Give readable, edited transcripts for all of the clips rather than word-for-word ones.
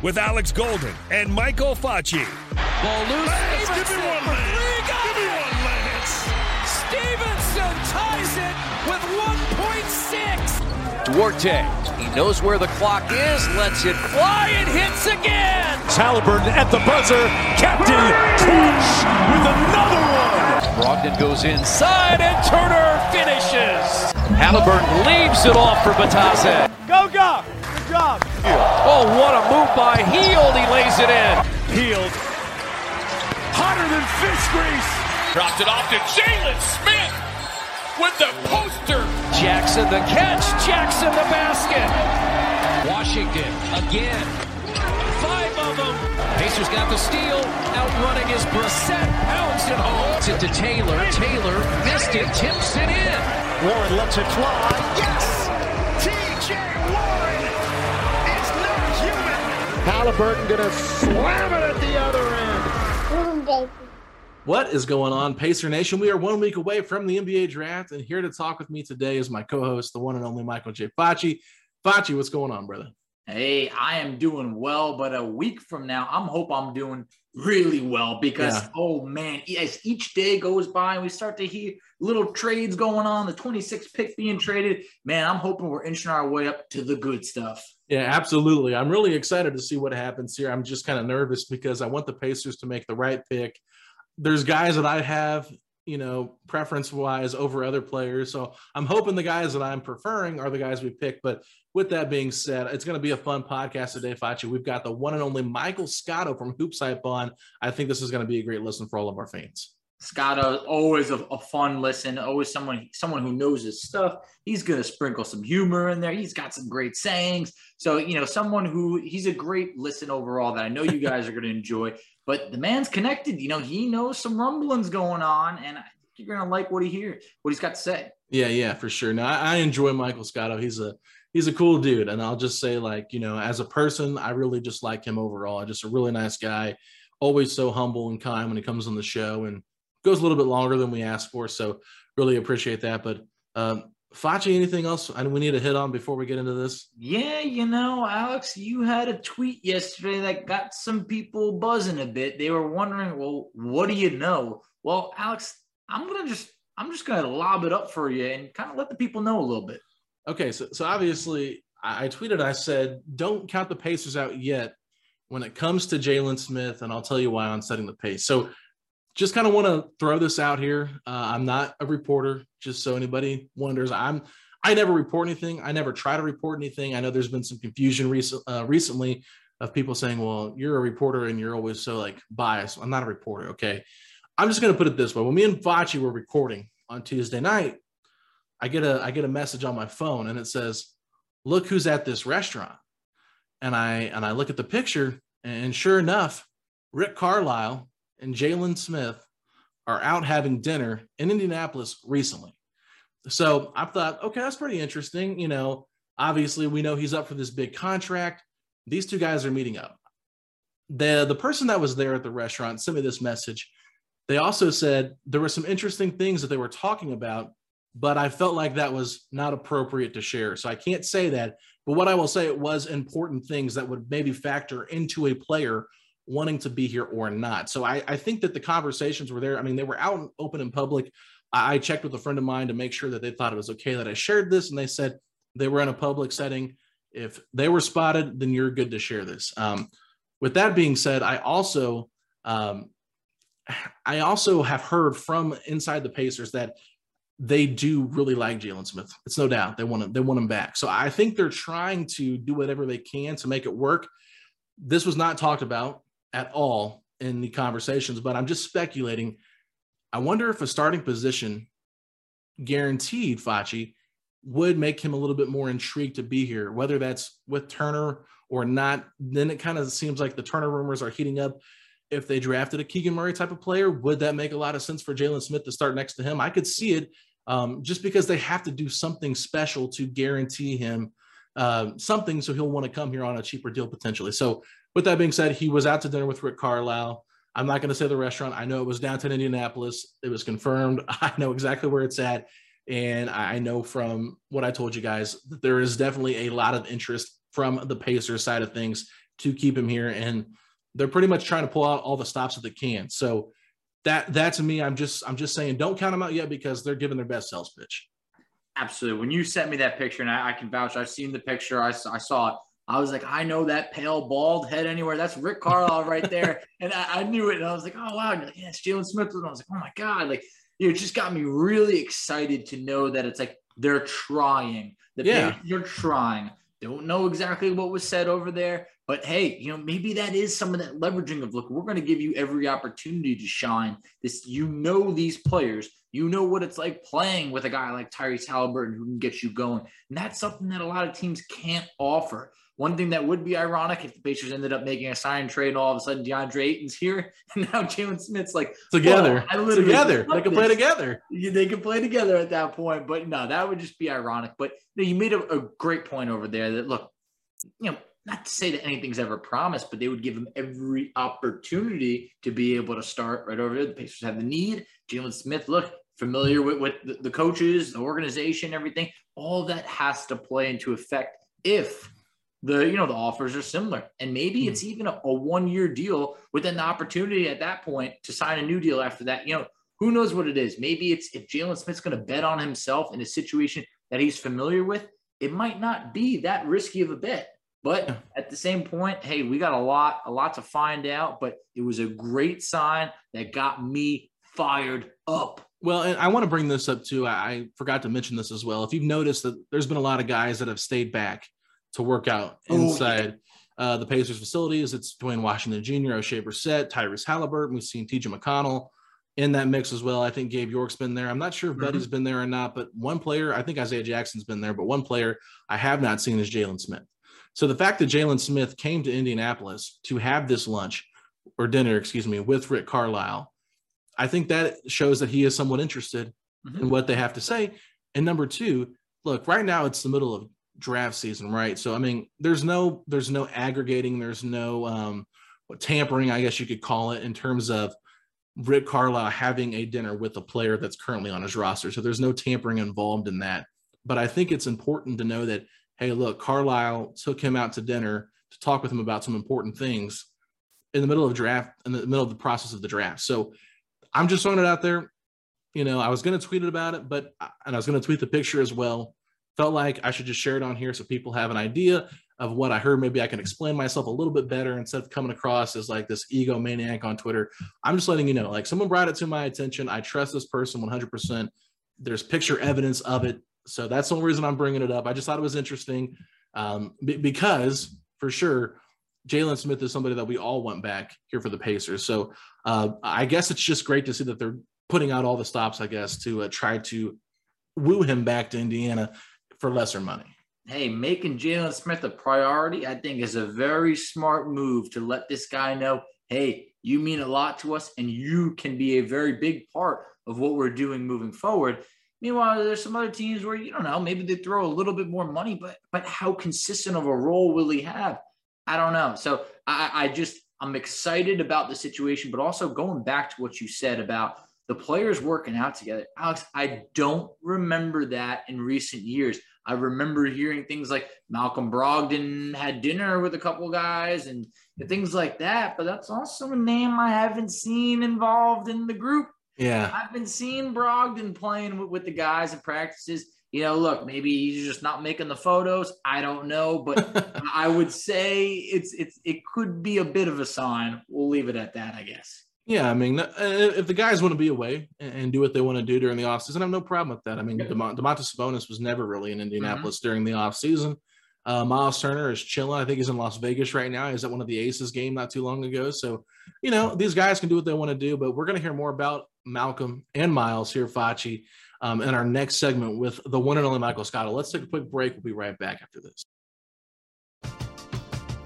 with Alex Golden and Michael Facci. Ball loose. Lance, give me one, Lance. Give me one, Lance. Stevenson ties it with 1.6. Duarte, he knows where the clock is, lets it fly, and hits again. Halliburton at the buzzer. Captain Cooch with another one. Brogdon goes inside, and Turner finishes. Halliburton leaves it off for Batase. Go, go. Good job. Oh, what a move by Hield. He lays it in. Hield. Hotter than fish grease. Dropped it off to Jalen Smith with the poster. Jackson the catch. Jackson the basket. Washington again. 5 of them. Pacers got the steal. Outrunning is Brissett. Pounds it home. It's it to Taylor. Taylor missed it. Tips it in. Warren lets it fly. Yes. TJ Warren is not human. Halliburton gonna slam it at the other end. What is going on, Pacer Nation? We are 1 week away from the NBA draft, and here to talk with me today is my co-host, the one and only Michael J. Facci. Facci, what's going on, brother? Hey, I am doing well, but a week from now, I hope I'm doing really well because, Oh man, as each day goes by, we start to hear little trades going on, the 26th pick being traded. Man, I'm hoping we're inching our way up to the good stuff. Yeah, absolutely. I'm really excited to see what happens here. I'm just kind of nervous because I want the Pacers to make the right pick. There's guys that I have, preference-wise over other players. So I'm hoping the guys that I'm preferring are the guys we pick. But with that being said, it's going to be a fun podcast today, Facci. We've got the one and only Michael Scotto from Hoopshype on. I think this is going to be a great listen for all of our fans. Scotto, always a fun listen, always someone who knows his stuff. He's going to sprinkle some humor in there. He's got some great sayings. So, he's a great listen overall that I know you guys are going to enjoy. But the man's connected. He knows some rumblings going on, and I think you're going to like what he hears, what he's got to say. Yeah, for sure. Now, I enjoy Michael Scotto. He's a cool dude, and I'll just say, as a person, I really just like him overall. Just a really nice guy, always so humble and kind when he comes on the show, and goes a little bit longer than we asked for, so really appreciate that. But Facci, anything else we need to hit on before we get into this? Yeah, Alex, you had a tweet yesterday that got some people buzzing a bit. They were wondering, well, what do you know? Well, Alex, I'm just gonna lob it up for you and kind of let the people know a little bit. Okay, so obviously I tweeted, I said, don't count the Pacers out yet when it comes to Jalen Smith, and I'll tell you why on Setting the Pace. So just kind of want to throw this out here. I'm not a reporter, just so anybody wonders. I never report anything. I never try to report anything. I know there's been some confusion recently of people saying, well, you're a reporter and you're always so biased. I'm not a reporter, okay? I'm just going to put it this way. When me and Facci were recording on Tuesday night, I get a message on my phone, and it says, look who's at this restaurant. And I look at the picture, and sure enough, Rick Carlisle and Jalen Smith are out having dinner in Indianapolis recently. So I thought, okay, that's pretty interesting. Obviously we know he's up for this big contract. These two guys are meeting up. The person that was there at the restaurant sent me this message. They also said there were some interesting things that they were talking about but I felt like that was not appropriate to share. So I can't say that, but what I will say, it was important things that would maybe factor into a player wanting to be here or not. So I think that the conversations were there. I mean, they were out and open in public. I checked with a friend of mine to make sure that they thought it was okay that I shared this. And they said they were in a public setting. If they were spotted, then you're good to share this. With that being said, I also have heard from inside the Pacers that they do really like Jalen Smith. It's no doubt they want him back. So I think they're trying to do whatever they can to make it work. This was not talked about at all in the conversations, but I'm just speculating. I wonder if a starting position guaranteed, Facci, would make him a little bit more intrigued to be here, whether that's with Turner or not. Then it kind of seems like the Turner rumors are heating up. If they drafted a Keegan Murray type of player, would that make a lot of sense for Jalen Smith to start next to him? I could see it, just because they have to do something special to guarantee him something, so he'll want to come here on a cheaper deal potentially. So with that being said, he was out to dinner with Rick Carlisle. I'm not going to say the restaurant. I know it was downtown Indianapolis. It was confirmed. I know exactly where it's at. And I know from what I told you guys that there is definitely a lot of interest from the Pacers side of things to keep him here. And they're pretty much trying to pull out all the stops that they can. So that to me, I'm just saying, don't count them out yet because they're giving their best sales pitch. Absolutely. When you sent me that picture, and I can vouch, I've seen the picture. I saw it. I was like, I know that pale, bald head anywhere. That's Rick Carlisle right there. And I knew it. And I was like, oh, wow. And you're like, yeah, it's Jalen Smith. And I was like, oh, my God. Like, you know, it just got me really excited to know that it's like they're trying. You're trying. Don't know exactly what was said over there. But, hey, you know, maybe that is some of that leveraging of, look, we're going to give you every opportunity to shine. This, you know, these players. You know what it's like playing with a guy like Tyrese Halliburton who can get you going. And that's something that a lot of teams can't offer. One thing that would be ironic if the Pacers ended up making a sign trade and all of a sudden DeAndre Ayton's here and now Jalen Smith's like together. They can play together. They can play together at that point, but no, that would just be ironic. But you made a great point over there that, look, you know, not to say that anything's ever promised, but they would give him every opportunity to be able to start right over there. The Pacers have the need. Jalen Smith, look, familiar with the coaches, the organization, everything. All that has to play into effect if the offers are similar. And maybe it's even a one-year deal with an opportunity at that point to sign a new deal after that. You know, who knows what it is? Maybe it's if Jalen Smith's going to bet on himself in a situation that he's familiar with, it might not be that risky of a bet. But at the same point, hey, we got a lot to find out, but it was a great sign that got me fired up. Well, and I want to bring this up too. I forgot to mention this as well. If you've noticed that there's been a lot of guys that have stayed back to work out inside the Pacers facilities. It's Dwayne Washington Jr., O'Shea Brissett, Tyrese Halliburton. We've seen TJ McConnell in that mix as well. I think Gabe York's been there. I'm not sure if Buddy's been there or not, but one player, I think Isaiah Jackson's been there, but one player I have not seen is Jalen Smith. So the fact that Jalen Smith came to Indianapolis to have this dinner, with Rick Carlisle, I think that shows that he is somewhat interested in what they have to say. And number two, look, right now it's the middle of draft season, right? So I mean, there's no aggregating, there's no tampering, I guess you could call it, in terms of Rick Carlisle having a dinner with a player that's currently on his roster. So there's no tampering involved in that. But I think it's important to know that, hey, look, Carlisle took him out to dinner to talk with him about some important things in the middle of the process of the draft. So I'm just throwing it out there. You know, I was going to tweet about it, and I was going to tweet the picture as well. Felt like I should just share it on here so people have an idea of what I heard. Maybe I can explain myself a little bit better instead of coming across as like this egomaniac on Twitter. I'm just letting you know, like, someone brought it to my attention. I trust this person 100%. There's picture evidence of it. So that's the only reason I'm bringing it up. I just thought it was interesting because for sure, Jalen Smith is somebody that we all want back here for the Pacers. So I guess it's just great to see that they're putting out all the stops, I guess, to try to woo him back to Indiana for lesser money. Hey, making Jalen Smith a priority, I think, is a very smart move to let this guy know, hey, you mean a lot to us and you can be a very big part of what we're doing moving forward. Meanwhile, there's some other teams where, you don't know, maybe they throw a little bit more money, but how consistent of a role will he have? I don't know. So I'm excited about the situation, but also going back to what you said about the players working out together. Alex, I don't remember that in recent years. I remember hearing things like Malcolm Brogdon had dinner with a couple guys and things like that, but that's also a name I haven't seen involved in the group. Yeah. I've been seeing Brogdon playing with the guys in practices. You know, look, maybe he's just not making the photos. I don't know, but I would say it could be a bit of a sign. We'll leave it at that, I guess. Yeah, I mean, if the guys want to be away and do what they want to do during the offseason, I have no problem with that. I mean, Domantas Sabonis was never really in Indianapolis during the offseason. Miles Turner is chilling. I think he's in Las Vegas right now. He's at one of the Aces game not too long ago. So, you know, these guys can do what they want to do, but we're going to hear more about Malcolm and Miles here, Facci, in our next segment with the one and only Michael Scotto. Let's take a quick break. We'll be right back after this.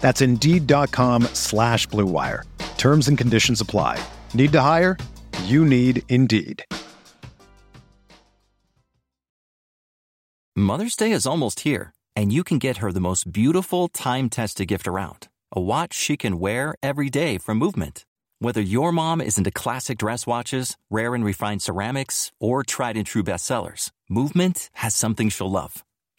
That's Indeed.com/Blue Wire. Terms and conditions apply. Need to hire? You need Indeed. Mother's Day is almost here, and you can get her the most beautiful time-tested gift around. A watch she can wear every day from Movement. Whether your mom is into classic dress watches, rare and refined ceramics, or tried and true bestsellers, Movement has something she'll love.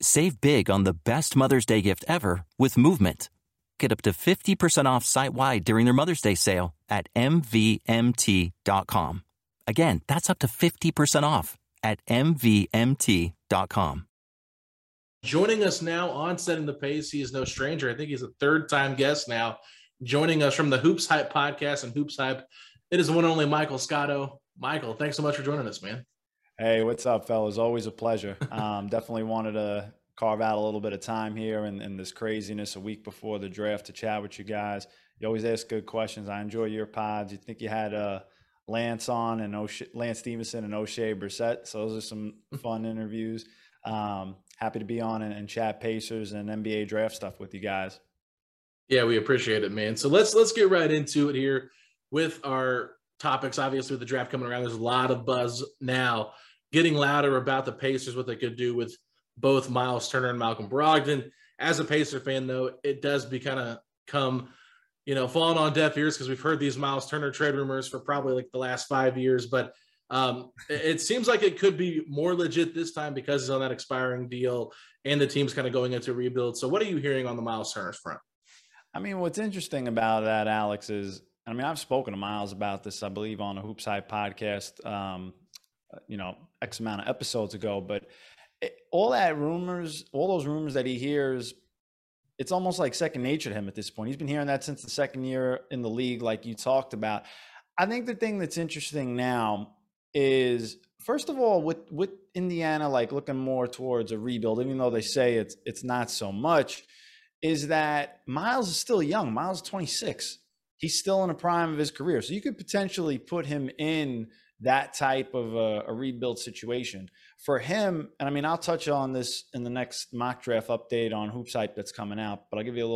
Save big on the best Mother's Day gift ever with Movement. Get up to 50% off site-wide during their Mother's Day sale at MVMT.com. Again, that's up to 50% off at MVMT.com. Joining us now on Setting the Pace, he is no stranger. I think he's a third-time guest now, joining us from the Hoopshype podcast and Hoopshype. It is the one and only Michael Scotto. Michael, thanks so much for joining us, man. Hey, what's up, fellas? Always a pleasure. Definitely wanted to carve out a little bit of time here in this craziness a week before the draft to chat with you guys. You always ask good questions. I enjoy your pods. You think you had Lance on and Lance Stevenson and O'Shea Brissett. So those are some fun interviews. Happy to be on and chat Pacers and NBA draft stuff with you guys. Yeah, we appreciate it, man. So let's get right into it here with our topics. Obviously, with the draft coming around, there's a lot of buzz now getting louder about the Pacers, what they could do with both Miles Turner and Malcolm Brogdon. As a Pacer fan, though, it does be kind of falling on deaf ears because we've heard these Miles Turner trade rumors for probably like the last 5 years, but it seems like it could be more legit this time because it's on that expiring deal and the team's kind of going into rebuild. So what are you hearing on the Miles Turner front? I mean, what's interesting about that, Alex, is, I mean, I've spoken to Miles about this, I believe, on a Hoopshype podcast, X amount of episodes ago, but all those rumors that he hears, it's almost like second nature to him at this point. He's been hearing that since the second year in the league, like you talked about. I think the thing that's interesting now is, first of all, with Indiana like looking more towards a rebuild, even though they say it's not so much, is that Miles is still young. Miles is 26. He's still in the prime of his career. So you could potentially put him in that type of a rebuild situation. For him, and I mean, I'll touch on this in the next mock draft update on Hoopshype that's coming out, but I'll give you a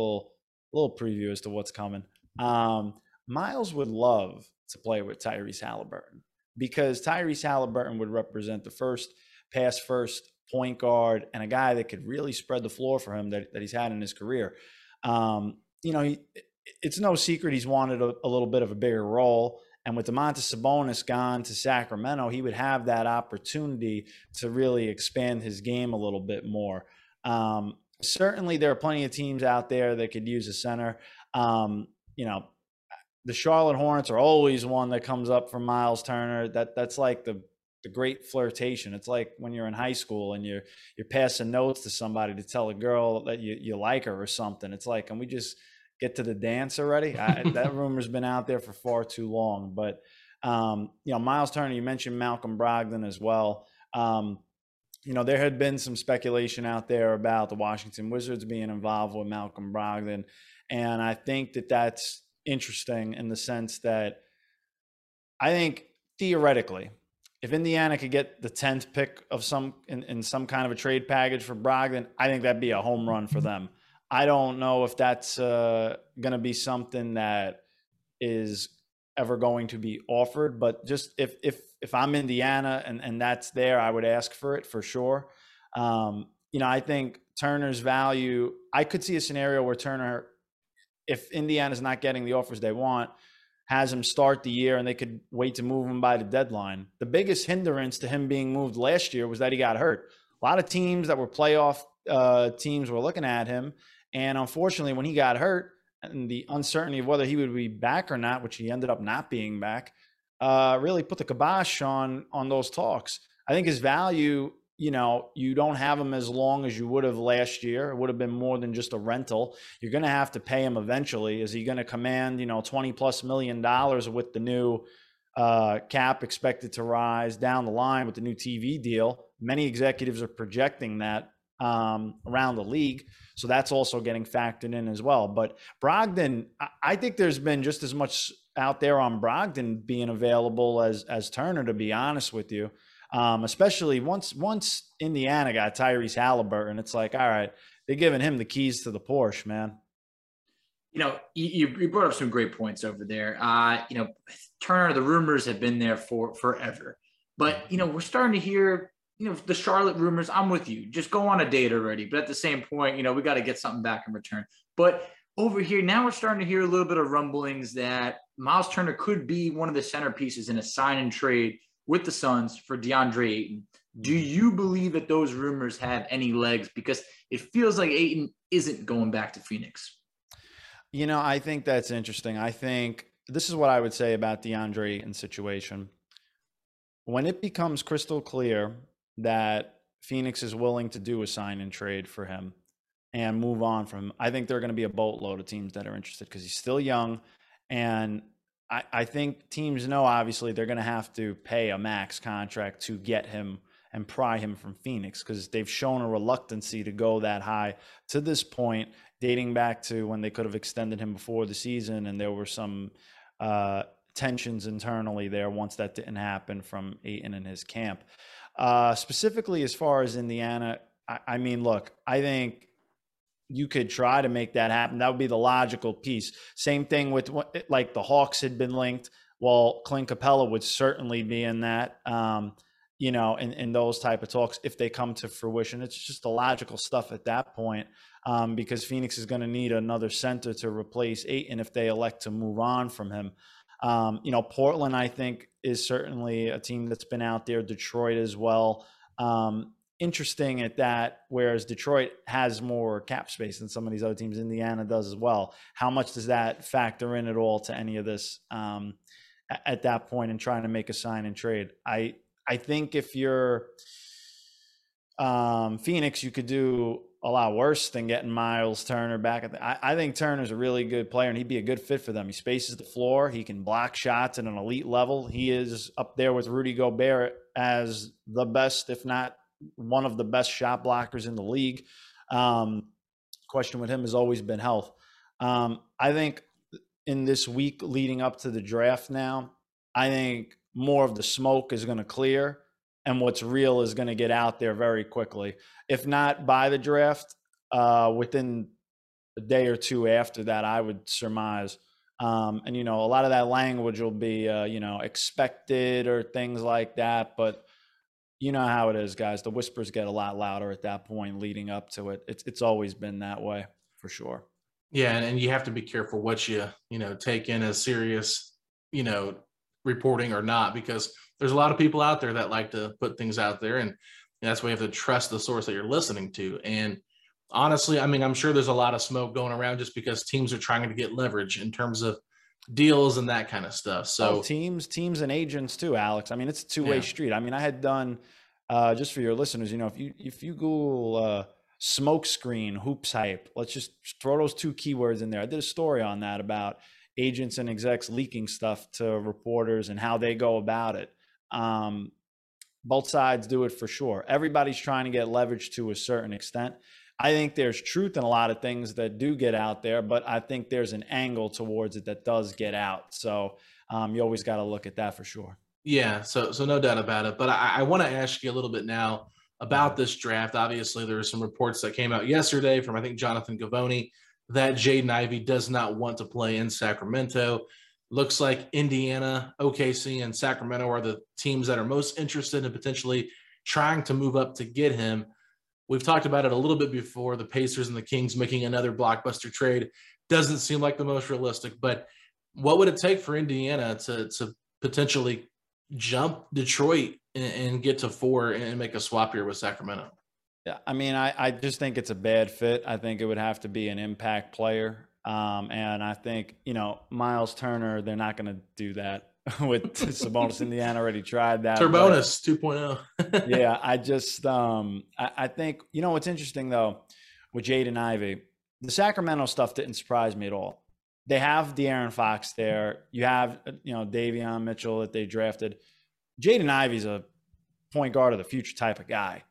little preview as to what's coming. Miles would love to play with Tyrese Halliburton. because Tyrese Halliburton would represent the first pass first point guard and a guy that could really spread the floor for him that he's had in his career. It's no secret he's wanted a little bit of a bigger role. And with Domantas Sabonis gone to Sacramento, he would have that opportunity to really expand his game a little bit more. Certainly there are plenty of teams out there that could use a center. The Charlotte Hornets are always one that comes up for Miles Turner. That's like the great flirtation. It's like when you're in high school and you're passing notes to somebody to tell a girl that you like her or something. It's like, can we just get to the dance already? That rumor's been out there for far too long. But, Miles Turner, you mentioned Malcolm Brogdon as well. There had been some speculation out there about the Washington Wizards being involved with Malcolm Brogdon. And I think that's interesting in the sense that I think theoretically, if Indiana could get the 10th pick of in some kind of a trade package for Brogdon, I think that'd be a home run for them. I don't know if that's going to be something that is ever going to be offered, but just if I'm Indiana and that's there, I would ask for it for sure. I think Turner's value, I could see a scenario where Turner, if Indiana's not getting the offers they want, has him start the year and they could wait to move him by the deadline. The biggest hindrance to him being moved last year was that he got hurt. A lot of teams that were playoff teams were looking at him. And unfortunately, when he got hurt and the uncertainty of whether he would be back or not, which he ended up not being back, really put the kibosh on those talks. I think his value, you don't have him as long as you would have last year. It would have been more than just a rental. You're going to have to pay him eventually. Is he going to command, $20+ million with the new cap expected to rise down the line with the new TV deal? Many executives are projecting that around the league. So that's also getting factored in as well. But Brogdon, I think there's been just as much out there on Brogdon being available as Turner, to be honest with you. Especially once Indiana got Tyrese Halliburton, it's like, all right, they're giving him the keys to the Porsche, man. You brought up some great points over there. Turner, the rumors have been there for forever, but we're starting to hear, the Charlotte rumors. I'm with you. Just go on a date already. But at the same point, we got to get something back in return. But over here, now we're starting to hear a little bit of rumblings that Miles Turner could be one of the centerpieces in a sign and trade with the Suns for DeAndre Ayton. Do you believe that those rumors have any legs? Because it feels like Ayton isn't going back to Phoenix. I think that's interesting. I think this is what I would say about DeAndre Ayton's situation. When it becomes crystal clear that Phoenix is willing to do a sign and trade for him and move on from him, I think there are going to be a boatload of teams that are interested because he's still young. And I think teams know, obviously, they're going to have to pay a max contract to get him and pry him from Phoenix because they've shown a reluctancy to go that high to this point, dating back to when they could have extended him before the season. And there were some tensions internally there once that didn't happen from Ayton and his camp. Specifically, as far as Indiana, I think you could try to make that happen. That would be the logical piece. Same thing with the Hawks had been linked. Well, Clint Capella would certainly be in that, in those type of talks if they come to fruition. It's just the logical stuff at that point because Phoenix is going to need another center to replace Ayton if they elect to move on from him. Portland, I think, is certainly a team that's been out there. Detroit as well. Interesting at that, whereas Detroit has more cap space than some of these other teams. Indiana does as well. How much does that factor in at all to any of this at that point in trying to make a sign and trade? I think if you're Phoenix, you could do a lot worse than getting Miles Turner back. I think Turner's a really good player and he'd be a good fit for them. He spaces the floor. He can block shots at an elite level. He is up there with Rudy Gobert as the best, if not one of the best shot blockers in the league. Question with him has always been health. I think in this week leading up to the draft now, I think more of the smoke is going to clear and what's real is going to get out there very quickly. If not by the draft, within a day or two after that, I would surmise And, you know, a lot of that language will be, you know, expected or things like that. But you know how it is, guys. The whispers get a lot louder at that point leading up to it. It's always been that way for sure. Yeah, and you have to be careful what you take in as serious, reporting or not, because there's a lot of people out there that like to put things out there, and that's why you have to trust the source that you're listening to. And honestly, I mean, I'm sure there's a lot of smoke going around just because teams are trying to get leverage in terms of deals and that kind of stuff. So teams and agents too, Alex. I mean, it's a two-way street. I mean, I had done just for your listeners, if you Google smokescreen Hoopshype, let's just throw those two keywords in there. I did a story on that about agents and execs leaking stuff to reporters and how they go about it. Both sides do it for sure. Everybody's trying to get leverage to a certain extent. I think there's truth in a lot of things that do get out there, but I think there's an angle towards it that does get out. So you always got to look at that for sure. Yeah, so no doubt about it. But I want to ask you a little bit now about this draft. Obviously, there are some reports that came out yesterday from, I think, Jonathan Gavoni that Jaden Ivey does not want to play in Sacramento. Looks like Indiana, OKC, and Sacramento are the teams that are most interested in potentially trying to move up to get him. We've talked about it a little bit before. The Pacers and the Kings making another blockbuster trade doesn't seem like the most realistic, but what would it take for Indiana to potentially jump Detroit and get to 4 and make a swap here with Sacramento? Yeah, I mean, I just think it's a bad fit. I think it would have to be an impact player. And I think, Miles Turner, they're not going to do that with Sabonis. Indiana already tried that. Sabonis 2.0. Yeah, I just I think, what's interesting, though, with Jaden Ivey, the Sacramento stuff didn't surprise me at all. They have De'Aaron Fox there. You have, Davion Mitchell that they drafted. Jaden Ivey's a point guard of the future type of guy,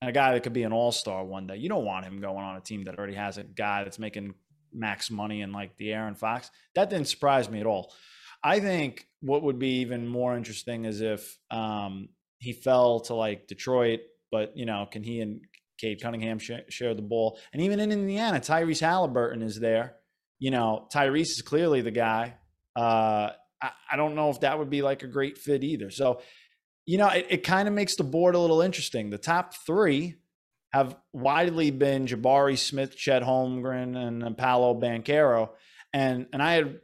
and a guy that could be an all-star one day. You don't want him going on a team that already has a guy that's making max money and like De'Aaron Fox. That didn't surprise me at all. I think what would be even more interesting is if he fell to like Detroit, but can he and Cade Cunningham share the ball? And even in Indiana, Tyrese Halliburton is there. Tyrese is clearly the guy. I don't know if that would be like a great fit either. So, it kind of makes the board a little interesting. The top 3 have widely been Jabari Smith, Chet Holmgren, and Paolo Banchero. And I had,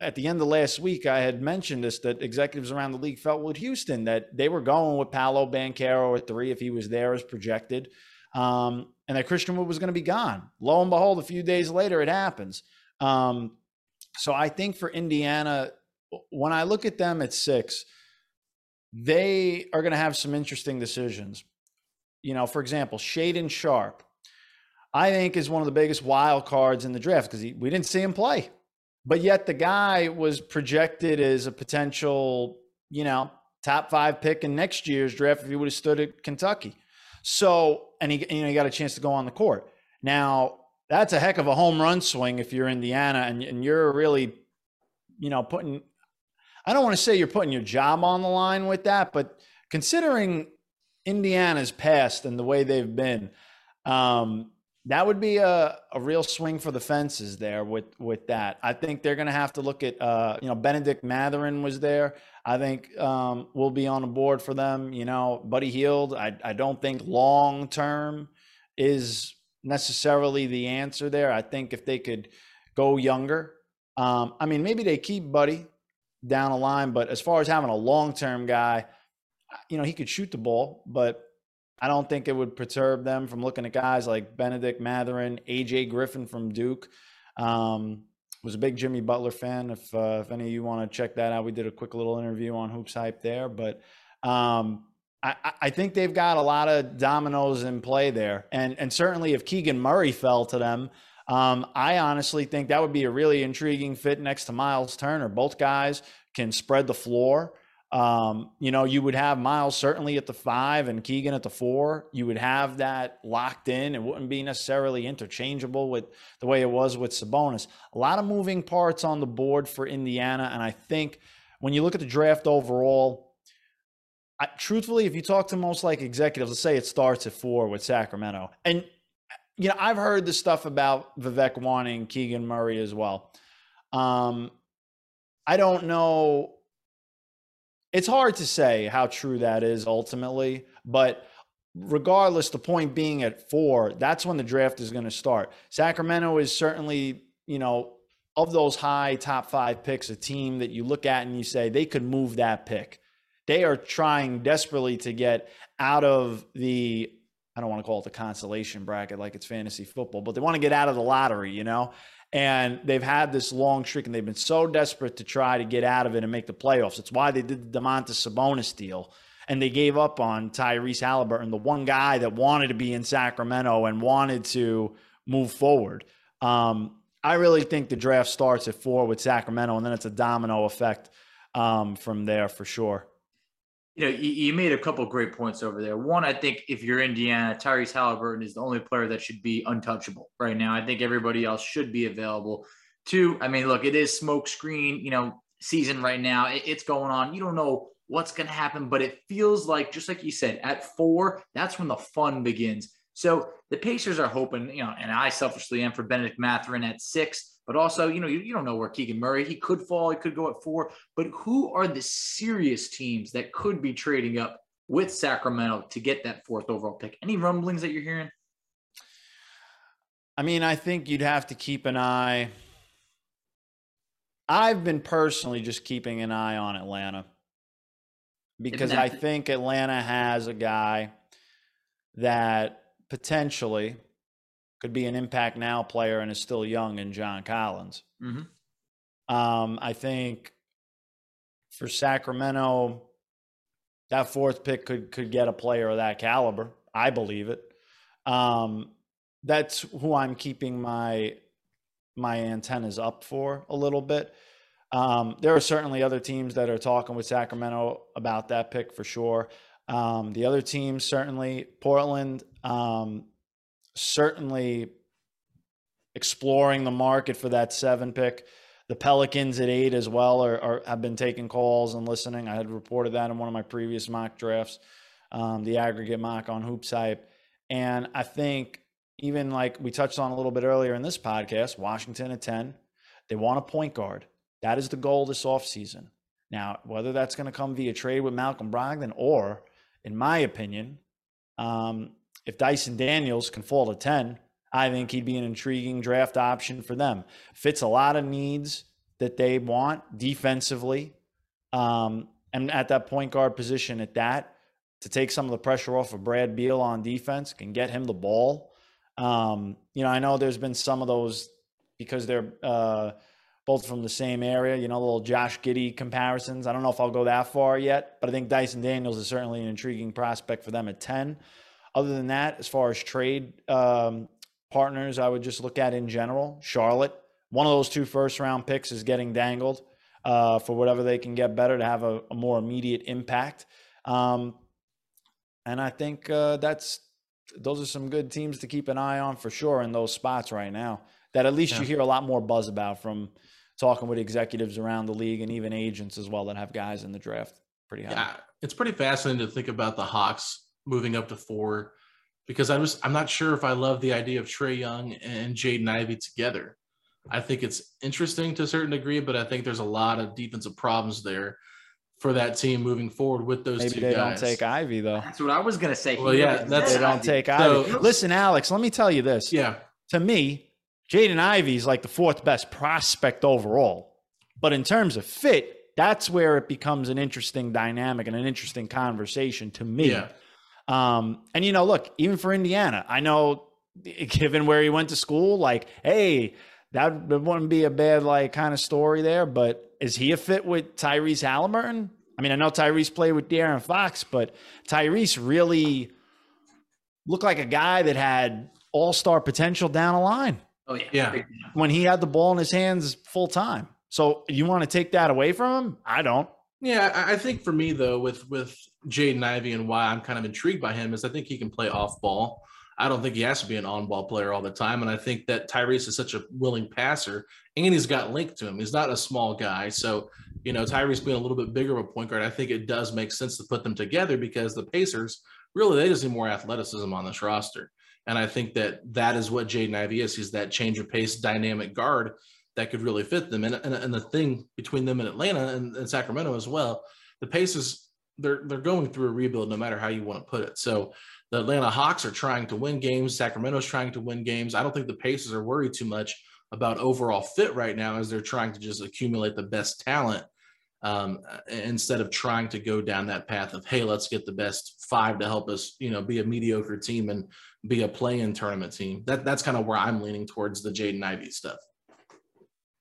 at the end of last week, I had mentioned this, that executives around the league felt with Houston that they were going with Paolo Banchero at 3 if he was there as projected, and that Christian Wood was going to be gone. Lo and behold, a few days later, it happens. So I think for Indiana, when I look at them at 6, they are going to have some interesting decisions. For example, Shaden Sharp, I think, is one of the biggest wild cards in the draft because we didn't see him play. But yet the guy was projected as a potential, top 5 pick in next year's draft if he would have stood at Kentucky. So, and he got a chance to go on the court. Now, that's a heck of a home run swing if you're Indiana and you're really, putting – I don't want to say you're putting your job on the line with that, but considering Indiana's past and the way they've been, that would be a real swing for the fences there with that. I think they're going to have to look at, Benedict Mathurin was there. I think will be on the board for them. Buddy Hield, I don't think long-term is necessarily the answer there. I think if they could go younger, maybe they keep Buddy down the line, but as far as having a long-term guy, he could shoot the ball, but I don't think it would perturb them from looking at guys like Benedict Mathurin, AJ Griffin from Duke. Was a big Jimmy Butler fan. If any of you want to check that out, we did a quick little interview on Hoops Hype there. But I think they've got a lot of dominoes in play there. And certainly if Keegan Murray fell to them, I honestly think that would be a really intriguing fit next to Miles Turner. Both guys can spread the floor. You would have Miles certainly at the 5 and Keegan at the 4. You would have that locked in. It wouldn't be necessarily interchangeable with the way it was with Sabonis. A lot of moving parts on the board for Indiana. And I think when you look at the draft overall, truthfully, if you talk to most like executives, let's say it starts at 4 with Sacramento. And, I've heard the stuff about Vivek wanting Keegan Murray as well. I don't know. It's hard to say how true that is ultimately, but regardless, the point being at 4, that's when the draft is going to start. Sacramento is certainly, you know, of those high top 5 picks, a team that you look at and you say they could move that pick. They are trying desperately to get out of the, I don't want to call it the consolation bracket like it's fantasy football, but they want to get out of the lottery, you know, and they've had this long streak and they've been so desperate to try to get out of it and make the playoffs. It's why they did the Domantas Sabonis deal. And they gave up on Tyrese Halliburton, the one guy that wanted to be in Sacramento and wanted to move forward. I really think the draft starts at 4 with Sacramento, and then it's a domino effect from there for sure. You know, you made a couple of great points over there. One, I think if you're Indiana, Tyrese Halliburton is the only player that should be untouchable right now. I think everybody else should be available. 2, I mean, look, it is smoke screen, you know, season right now. It's going on. You don't know what's going to happen, but it feels like, just like you said, at 4, that's when the fun begins. So the Pacers are hoping, you know, and I selfishly am for Benedict Mathurin at 6, but also, you know, you don't know where Keegan Murray, he could fall, he could go at 4, but who are the serious teams that could be trading up with Sacramento to get that 4th overall pick? Any rumblings that you're hearing? I mean, I think you'd have to keep an eye. I've been personally just keeping an eye on Atlanta, because I think Atlanta has a guy that potentially could be an impact now player and is still young in John Collins. Mm-hmm. I think for Sacramento, that 4th pick could get a player of that caliber. I believe it. That's who I'm keeping my antennas up for a little bit. There are certainly other teams that are talking with Sacramento about that pick for sure. The other teams, certainly Portland, certainly exploring the market for that 7 pick. The Pelicans at 8 as well have been taking calls and listening. I had reported that in one of my previous mock drafts, the aggregate mock on Hoopshype. And I think even like we touched on a little bit earlier in this podcast, Washington at 10, they want a point guard. That is the goal this offseason. Now, whether that's going to come via trade with Malcolm Brogdon or, in my opinion, if Dyson Daniels can fall to 10, I think he'd be an intriguing draft option for them. Fits a lot of needs that they want defensively. And at that point guard position at that, to take some of the pressure off of Brad Beal on defense, can get him the ball. You know, I know there's been some of those because they're both from the same area, you know, little Josh Giddey comparisons. I don't know if I'll go that far yet, but I think Dyson Daniels is certainly an intriguing prospect for them at 10. Other than that, as far as trade partners, I would just look at in general, Charlotte. One of those 2 first-round picks is getting dangled for whatever they can get better to have a more immediate impact. And I think those are some good teams to keep an eye on for sure in those spots right now that at least you hear a lot more buzz about from – talking with executives around the league and even agents as well that have guys in the draft pretty high. Yeah, it's pretty fascinating to think about the Hawks moving up to 4 because I'm not sure if I love the idea of Trae Young and Jaden Ivey together. I think it's interesting to a certain degree, but I think there's a lot of defensive problems there for that team moving forward with those Maybe 2 guys. Maybe they don't take Ivey, though. That's what I was going to say. Well, yeah. They don't take Ivey. Listen, Alex, let me tell you this. Yeah. To me, Jaden Ivey is like the 4th best prospect overall. But in terms of fit, that's where it becomes an interesting dynamic and an interesting conversation to me. Yeah. And, you know, look, even for Indiana, I know given where he went to school, like, hey, that wouldn't be a bad like kind of story there. But is he a fit with Tyrese Halliburton? I mean, I know Tyrese played with De'Aaron Fox, but Tyrese really looked like a guy that had all-star potential down the line. Oh, yeah. When he had the ball in his hands full time. So you want to take that away from him? I don't. Yeah, I think for me, though, with Jaden Ivey and why I'm kind of intrigued by him is I think he can play off ball. I don't think he has to be an on ball player all the time. And I think that Tyrese is such a willing passer and he's got length to him. He's not a small guy. So, you know, Tyrese being a little bit bigger of a point guard, I think it does make sense to put them together because the Pacers really, they just need more athleticism on this roster. And I think that is what Jaden Ivey is. He's that change of pace, dynamic guard that could really fit them. And the thing between them and Atlanta and Sacramento as well, the Pacers, they're going through a rebuild no matter how you want to put it. So the Atlanta Hawks are trying to win games. Sacramento's trying to win games. I don't think the Pacers are worried too much about overall fit right now as they're trying to just accumulate the best talent instead of trying to go down that path of, hey, let's get the best five to help us, you know, be a mediocre team and be a play-in tournament team. That's kind of where I'm leaning towards the Jaden Ivey stuff.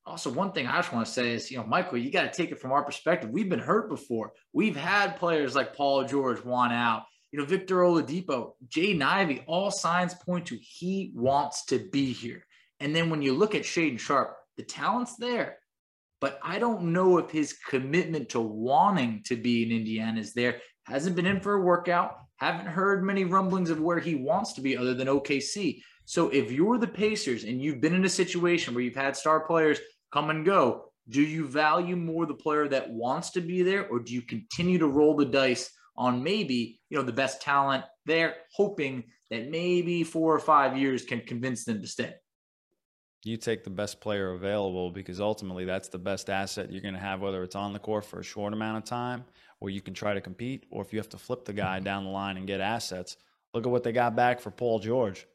Also, one thing I just want to say is, you know, Michael, you got to take it from our perspective. We've been hurt before. We've had players like Paul George want out. You know, Victor Oladipo, Jaden Ivey, all signs point to he wants to be here. And then when you look at Shaden Sharp, the talent's there. But I don't know if his commitment to wanting to be in Indiana is there. Hasn't been in for a workout. Haven't heard many rumblings of where he wants to be other than OKC. So if you're the Pacers and you've been in a situation where you've had star players come and go, do you value more the player that wants to be there, or do you continue to roll the dice on maybe, you know, the best talent there, hoping that maybe 4 or 5 years can convince them to stay? You take the best player available, because ultimately that's the best asset you're going to have, whether it's on the court for a short amount of time or you can try to compete, or if you have to flip the guy down the line and get assets. Look at what they got back for Paul George.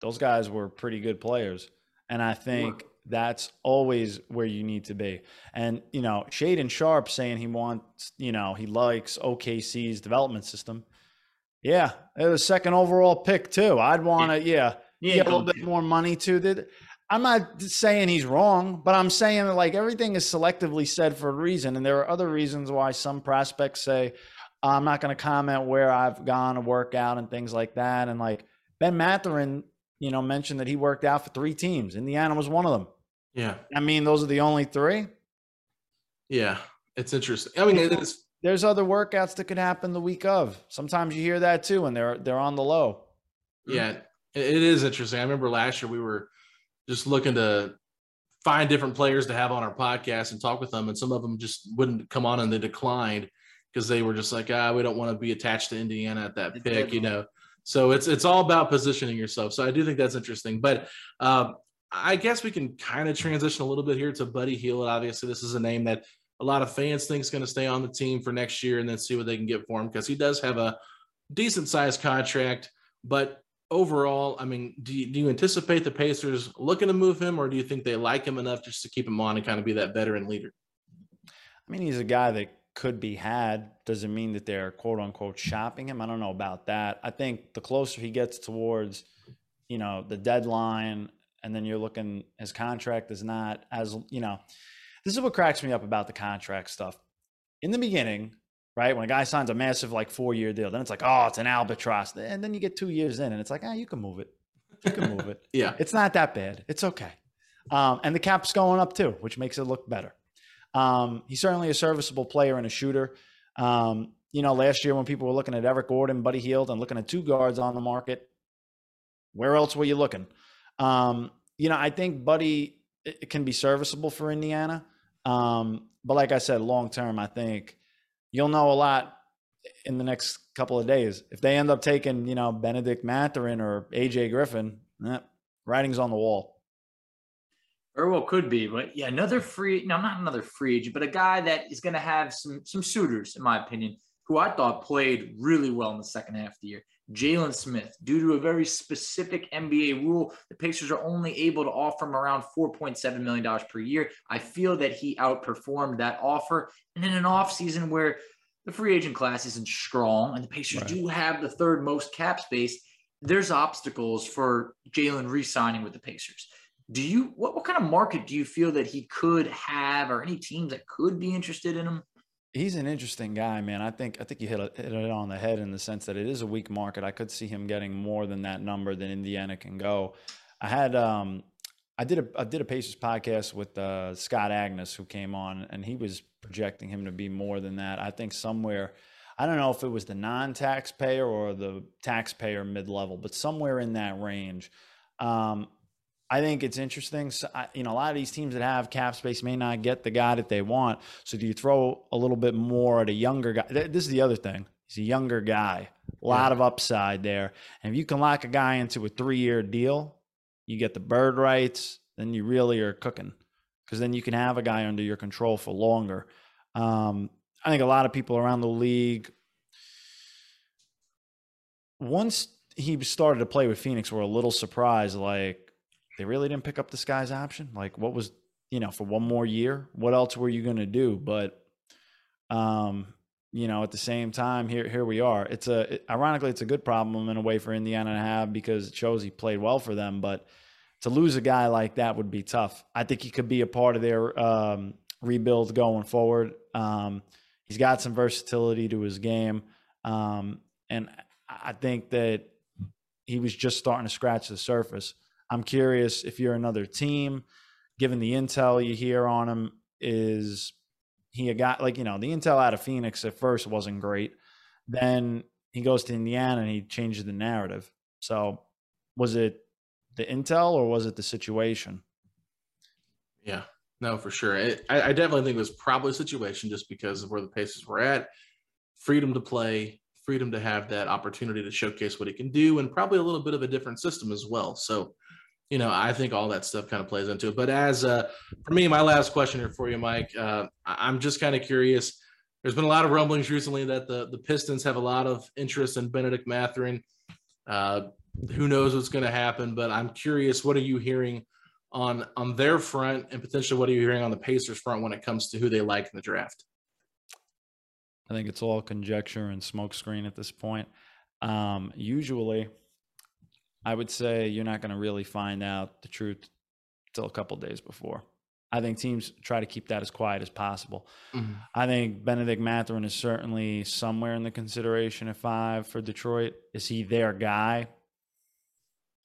Those guys were pretty good players. And I think that's always where you need to be. And, you know, Shaden Sharp saying he wants, you know, he likes OKC's development system. Yeah. It was second overall pick too. I'd want to, get a little bit more money to that. I'm not saying he's wrong, but I'm saying that, like, everything is selectively said for a reason. And there are other reasons why some prospects say, I'm not going to comment where I've gone to work out and things like that. And like Ben Mathurin, you know, mentioned that he worked out for 3 teams. Indiana was one of them. Yeah. I mean, those are the only 3. Yeah. It's interesting. I mean, there's other workouts that could happen the week of. Sometimes you hear that too, and they're on the low. Yeah. It is interesting. I remember last year we were just looking to find different players to have on our podcast and talk with them. And some of them just wouldn't come on, and they declined because they were just like, we don't want to be attached to Indiana at that pick, you know? So it's all about positioning yourself. So I do think that's interesting, but I guess we can kind of transition a little bit here to Buddy Hield. Obviously this is a name that a lot of fans think is going to stay on the team for next year and then see what they can get for him, because he does have a decent sized contract. But overall, I mean, do you anticipate the Pacers looking to move him, or do you think they like him enough just to keep him on and kind of be that veteran leader? I mean, he's a guy that could be had. Doesn't mean that they're quote unquote shopping him. I don't know about that. I think the closer he gets towards, you know, the deadline, and then you're looking, his contract is not as, you know, this is what cracks me up about the contract stuff. In the beginning, right, when a guy signs a massive, like, 4-year deal, then it's like, oh, it's an albatross. And then you get 2 years in, and it's like, you can move it. You can move it. Yeah. It's not that bad. It's okay. And the cap's going up too, which makes it look better. He's certainly a serviceable player and a shooter. You know, last year when people were looking at Eric Gordon, Buddy Hield, and looking at 2 guards on the market, where else were you looking? You know, I think Buddy it can be serviceable for Indiana. But like I said, long-term, I think you'll know a lot in the next couple of days. If they end up taking, you know, Benedict Mathurin or AJ Griffin, writing's on the wall. Or well, could be, but yeah, not another free agent, but a guy that is going to have some suitors, in my opinion, who I thought played really well in the second half of the year. Jalen Smith, due to a very specific NBA rule, the Pacers are only able to offer him around $4.7 million per year. I feel that he outperformed that offer. And in an offseason where the free agent class isn't strong and the Pacers do have the 3rd most cap space, there's obstacles for Jalen re-signing with the Pacers. Do you what kind of market do you feel that he could have, or any teams that could be interested in him? He's an interesting guy, man. I think you hit it on the head in the sense that it is a weak market. I could see him getting more than that number that Indiana can go. I had I did a Pacers podcast with Scott Agnes, who came on, and he was projecting him to be more than that. I think somewhere, I don't know if it was the non-taxpayer or the taxpayer mid-level, but somewhere in that range. I think it's interesting. So, you know, a lot of these teams that have cap space may not get the guy that they want. So do you throw a little bit more at a younger guy? This is the other thing. He's a younger guy. A lot of upside there. And if you can lock a guy into a 3-year deal, you get the bird rights, then you really are cooking. because then you can have a guy under your control for longer. I think a lot of people around the league, once he started to play with Phoenix, were a little surprised, like, they really didn't pick up this guy's option. Like, what was, you know, for one more year, what else were you going to do? But, you know, at the same time, here we are. It's a, ironically, it's a good problem in a way for Indiana to have, because it shows he played well for them, but to lose a guy like that would be tough. I think he could be a part of their rebuild going forward. He's got some versatility to his game. And I think that he was just starting to scratch the surface. I'm curious if you're another team, given the intel you hear on him, is he a guy, like, you know, the intel out of Phoenix at first wasn't great. Then he goes to Indiana and he changes the narrative. So was it the intel or was it the situation? Yeah, no, for sure. I definitely think it was probably a situation, just because of where the Pacers were at. Freedom to play, freedom to have that opportunity to showcase what he can do, and probably a little bit of a different system as well. So, you know, I think all that stuff kind of plays into it. But as for me, my last question here for you, Mike, I'm just kind of curious. There's been a lot of rumblings recently that the Pistons have a lot of interest in Benedict Mathurin. Who knows what's going to happen? But I'm curious, what are you hearing on their front, and potentially what are you hearing on the Pacers front when it comes to who they like in the draft? I think it's all conjecture and smokescreen at this point. Usually, I would say you're not going to really find out the truth till a couple days before. I think teams try to keep that as quiet as possible. Mm-hmm. I think Benedict Mathurin is certainly somewhere in the consideration of 5 for Detroit. Is he their guy?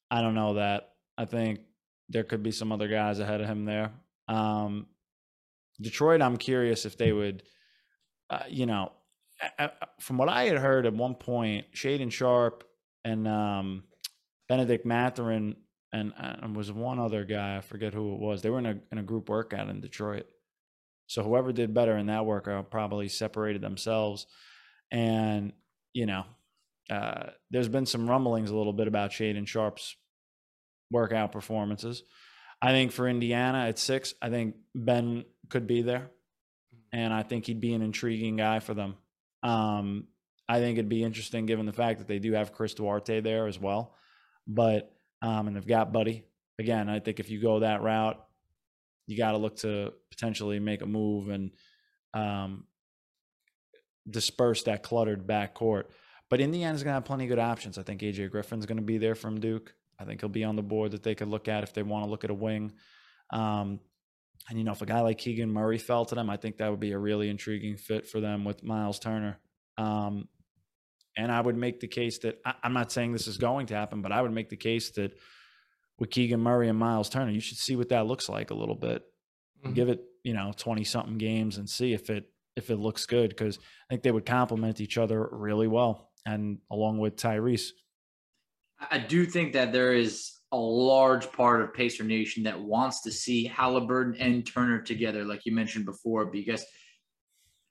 I don't know that. I think there could be some other guys ahead of him there. Detroit, I'm curious if they would, you know, from what I had heard at one point, Shaden Sharp and Benedict Mathurin and was one other guy, I forget who it was. They were in a group workout in Detroit. So whoever did better in that workout probably separated themselves. And, you know, there's been some rumblings a little bit about Shaden Sharp's workout performances. I think for Indiana at 6, I think Ben could be there. And I think he'd be an intriguing guy for them. I think it'd be interesting given the fact that they do have Chris Duarte there as well. But, and they've got Buddy. Again, I think if you go that route, you got to look to potentially make a move and disperse that cluttered backcourt. But Indiana's going to have plenty of good options. I think AJ Griffin's going to be there from Duke. I think he'll be on the board that they could look at if they want to look at a wing. And, you know, if a guy like Keegan Murray fell to them, I think that would be a really intriguing fit for them with Miles Turner. And I would make the case that, I'm not saying this is going to happen, but I would make the case that with Keegan Murray and Miles Turner, you should see what that looks like a little bit. Mm-hmm. Give it, you know, 20-something games and see if it looks good, because I think they would complement each other really well, and along with Tyrese. I do think that there is a large part of Pacer Nation that wants to see Halliburton and Turner together, like you mentioned before, because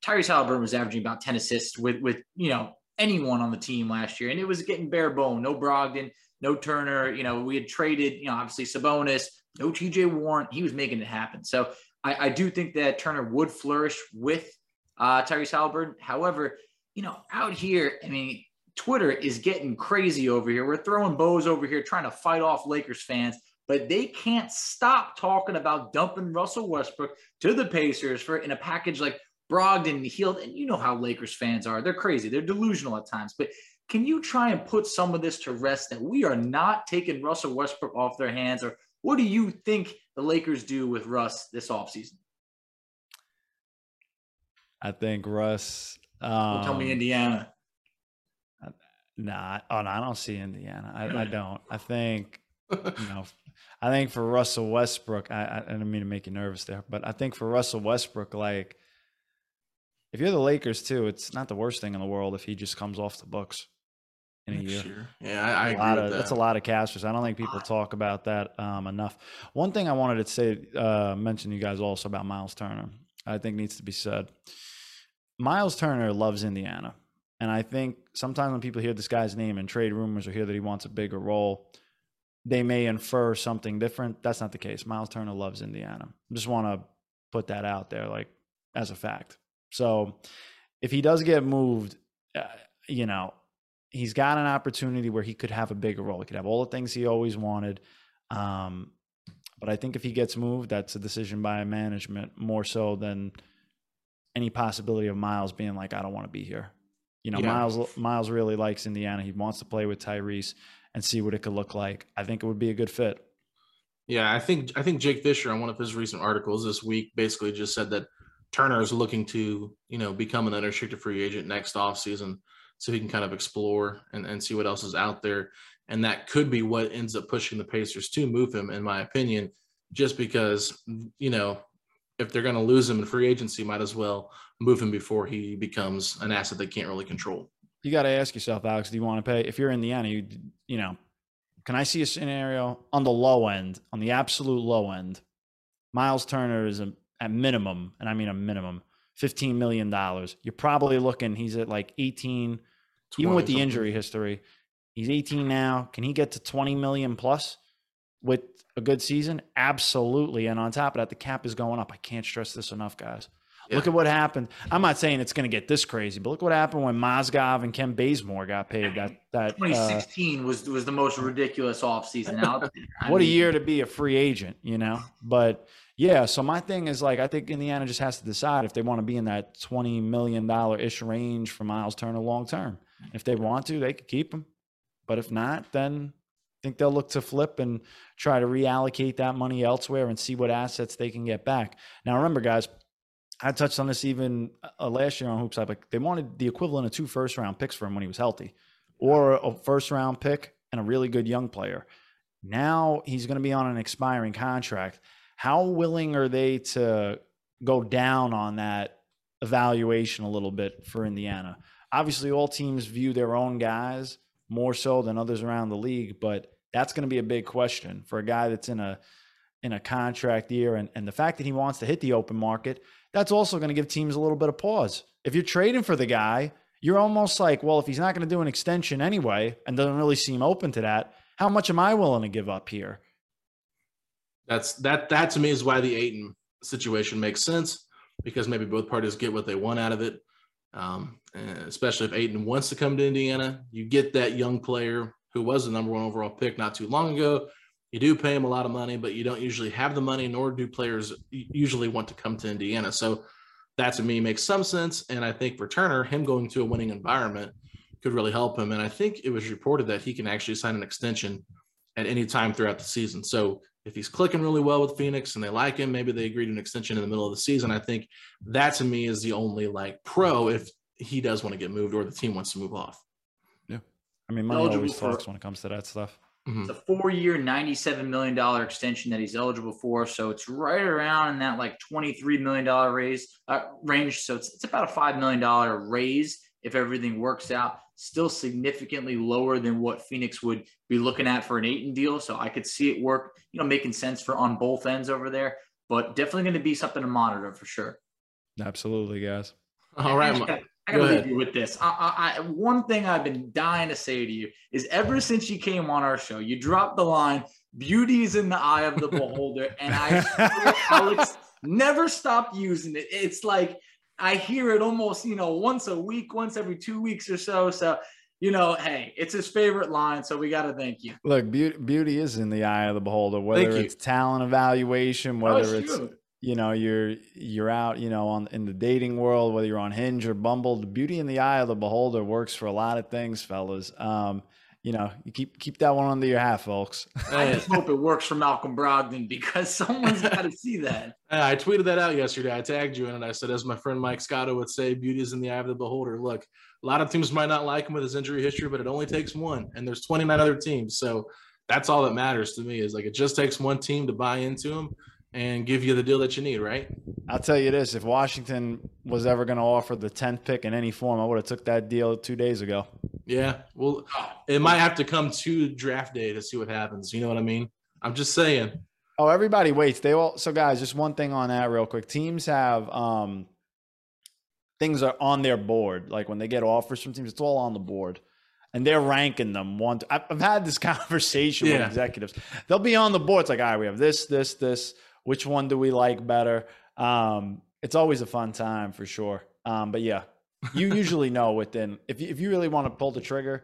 Tyrese Halliburton was averaging about 10 assists with you know, anyone on the team last year. And it was getting bare bone. No Brogdon, no Turner. You know, we had traded, you know, obviously Sabonis, no TJ Warren. He was making it happen. So I do think that Turner would flourish with Tyrese Halliburton. However, you know, out here, I mean, Twitter is getting crazy over here. We're throwing bows over here trying to fight off Lakers fans, but they can't stop talking about dumping Russell Westbrook to the Pacers for in a package like Brogdon, Hield, and you know how Lakers fans are. They're crazy. They're delusional at times. But can you try and put some of this to rest, that we are not taking Russell Westbrook off their hands? Or what do you think the Lakers do with Russ this offseason? I think Russ... Don't tell me Indiana. No, I don't see Indiana. I don't. I think, you know, I think for Russell Westbrook, I didn't mean to make you nervous there, but I think for Russell Westbrook, like, if you're the Lakers too, it's not the worst thing in the world if he just comes off the books in a year. Sure. Yeah, I agree with that. That's a lot of casters. I don't think people talk about that enough. One thing I wanted to say, mention to you guys also about Miles Turner, I think needs to be said. Miles Turner loves Indiana. And I think sometimes when people hear this guy's name in trade rumors or hear that he wants a bigger role, they may infer something different. That's not the case. Miles Turner loves Indiana. I just want to put that out there, like, as a fact. So if he does get moved, you know, he's got an opportunity where he could have a bigger role. He could have all the things he always wanted. But I think if he gets moved, that's a decision by management more so than any possibility of Miles being like, I don't want to be here. You know, yeah. Miles really likes Indiana. He wants to play with Tyrese and see what it could look like. I think it would be a good fit. Yeah, I think Jake Fisher on one of his recent articles this week basically just said that Turner is looking to, you know, become an unrestricted free agent next offseason so he can kind of explore and see what else is out there. And that could be what ends up pushing the Pacers to move him, in my opinion, just because, you know, if they're going to lose him in free agency, might as well move him before he becomes an asset they can't really control. You got to ask yourself, Alex, do you want to pay? If you're Indiana, you know, can I see a scenario on the low end, on the absolute low end? Miles Turner is at minimum, and I mean a minimum, $15 million. You're probably looking, he's at like 18, even with the injury history. He's 18 now. Can he get to 20 million plus with a good season? Absolutely. And on top of that, the cap is going up. I can't stress this enough, guys. Yeah. Look at what happened. I'm not saying it's going to get this crazy, but look what happened when Mozgov and Ken Bazemore got paid. That 2016 was the most ridiculous offseason out there. What a year to be a free agent, you know? But yeah, so my thing is, like, I think Indiana just has to decide if they want to be in that $20 million-ish range for Miles Turner long-term. If they want to, they could keep him. But if not, then I think they'll look to flip and try to reallocate that money elsewhere and see what assets they can get back. Now, remember, guys, I touched on this even last year on Hoopshype. Like, they wanted the equivalent of 2 first-round picks for him when he was healthy, or a first-round pick and a really good young player. Now he's going to be on an expiring contract. How willing are they to go down on that evaluation a little bit for Indiana? Obviously, all teams view their own guys more so than others around the league, but that's going to be a big question for a guy that's in a contract year. And the fact that he wants to hit the open market, that's also going to give teams a little bit of pause. If you're trading for the guy, you're almost like, well, if he's not going to do an extension anyway and doesn't really seem open to that, how much am I willing to give up here? That to me is why the Ayton situation makes sense, because maybe both parties get what they want out of it. Especially if Ayton wants to come to Indiana, you get that young player who was the number 1 overall pick not too long ago. You do pay him a lot of money, but you don't usually have the money, nor do players usually want to come to Indiana. So that, to me, makes some sense. And I think for Turner, him going to a winning environment could really help him. And I think it was reported that he can actually sign an extension at any time throughout the season. So if he's clicking really well with Phoenix and they like him, maybe they agreed to an extension in the middle of the season. I think that, to me, is the only, like, pro if he does want to get moved or the team wants to move off. Yeah. I mean, money always talks when it comes to that stuff. It's a 4-year, $97 million extension that he's eligible for. So it's right around in that like $23 million range. So it's about a $5 million raise if everything works out. Still significantly lower than what Phoenix would be looking at for an Ayton deal. So I could see it work, you know, making sense for on both ends over there. But definitely going to be something to monitor for sure. Absolutely, guys. All right. I got to leave you with this. One thing I've been dying to say to you is ever since you came on our show, you dropped the line, beauty is in the eye of the beholder. And I swear Alex never stopped using it. It's like I hear it almost, you know, once a week, once every 2 weeks or so. So, you know, hey, it's his favorite line. So we got to thank you. Look, beauty is in the eye of the beholder, whether it's talent evaluation, whether it's – you know, you're out, you know, in the dating world, whether you're on Hinge or Bumble, the beauty in the eye of the beholder works for a lot of things, fellas. You know, you keep that one under your hat, folks. I just hope it works for Malcolm Brogdon, because someone's got to see that. I tweeted that out yesterday. I tagged you in it. I said, as my friend Mike Scotto would say, beauty is in the eye of the beholder. Look, a lot of teams might not like him with his injury history, but it only takes one, and there's 29 other teams. So that's all that matters to me, is like, it just takes one team to buy into him and give you the deal that you need, right? I'll tell you this, if Washington was ever going to offer the 10th pick in any form, I would have took that deal 2 days ago. Yeah, well, it might have to come to draft day to see what happens. You know what I mean? I'm just saying. Oh, everybody waits. So, guys, just one thing on that real quick. Teams have things are on their board. Like, when they get offers from teams, it's all on the board. and they're ranking them one. I've had this conversation with executives. They'll be on the board. It's like, all right, we have this, this, this. Which one do we like better? It's always a fun time for sure. But yeah, you usually know within, if you really want to pull the trigger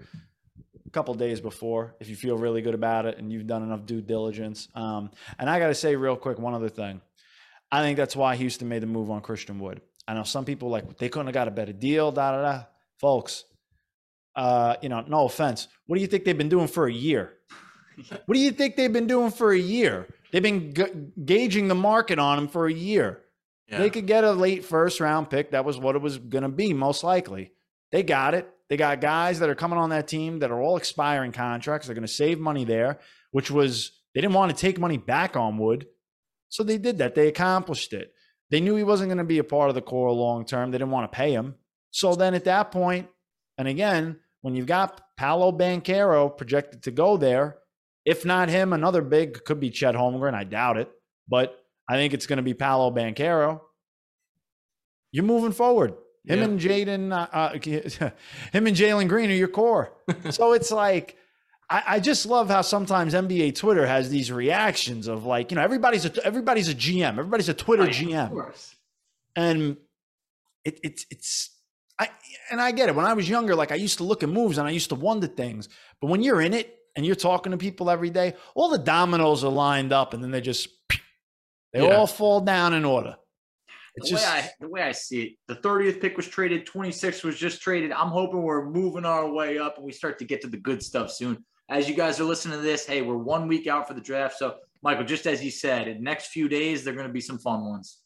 a couple days before, if you feel really good about it and you've done enough due diligence. And I got to say real quick, one other thing. I think that's why Houston made the move on Christian Wood. I know some people like, they couldn't have got a better deal, Folks, no offense. What do you think they've been doing for a year? What do you think they've been doing for a year? They've been gauging the market on him for a year. Yeah. They could get a late first round pick. That was what it was going to be, most likely. They got it. They got guys that are coming on that team that are all expiring contracts. They're going to save money there, which was, they didn't want to take money back on Wood. So they did that. They accomplished it. They knew he wasn't going to be a part of the core long term. They didn't want to pay him. So then at that point, and again, when you've got Paolo Banchero projected to go there, if not him, another big could be Chet Holmgren. I doubt it, but I think it's going to be Paolo Banchero. You're moving forward. Him and Jalen Green are your core. So it's like, I just love how sometimes NBA Twitter has these reactions of like, everybody's a GM, everybody's a Twitter GM. Of course. And I get it. When I was younger, like I used to look at moves and I used to wonder things, but when you're in it and you're talking to people every day, all the dominoes are lined up and then they all fall down in order. The way I see it, the 30th pick was traded. 26 was just traded. I'm hoping we're moving our way up and we start to get to the good stuff soon. As you guys are listening to this, hey, we're 1 week out for the draft. So Michael, just as you said, in the next few days, they're going to be some fun ones.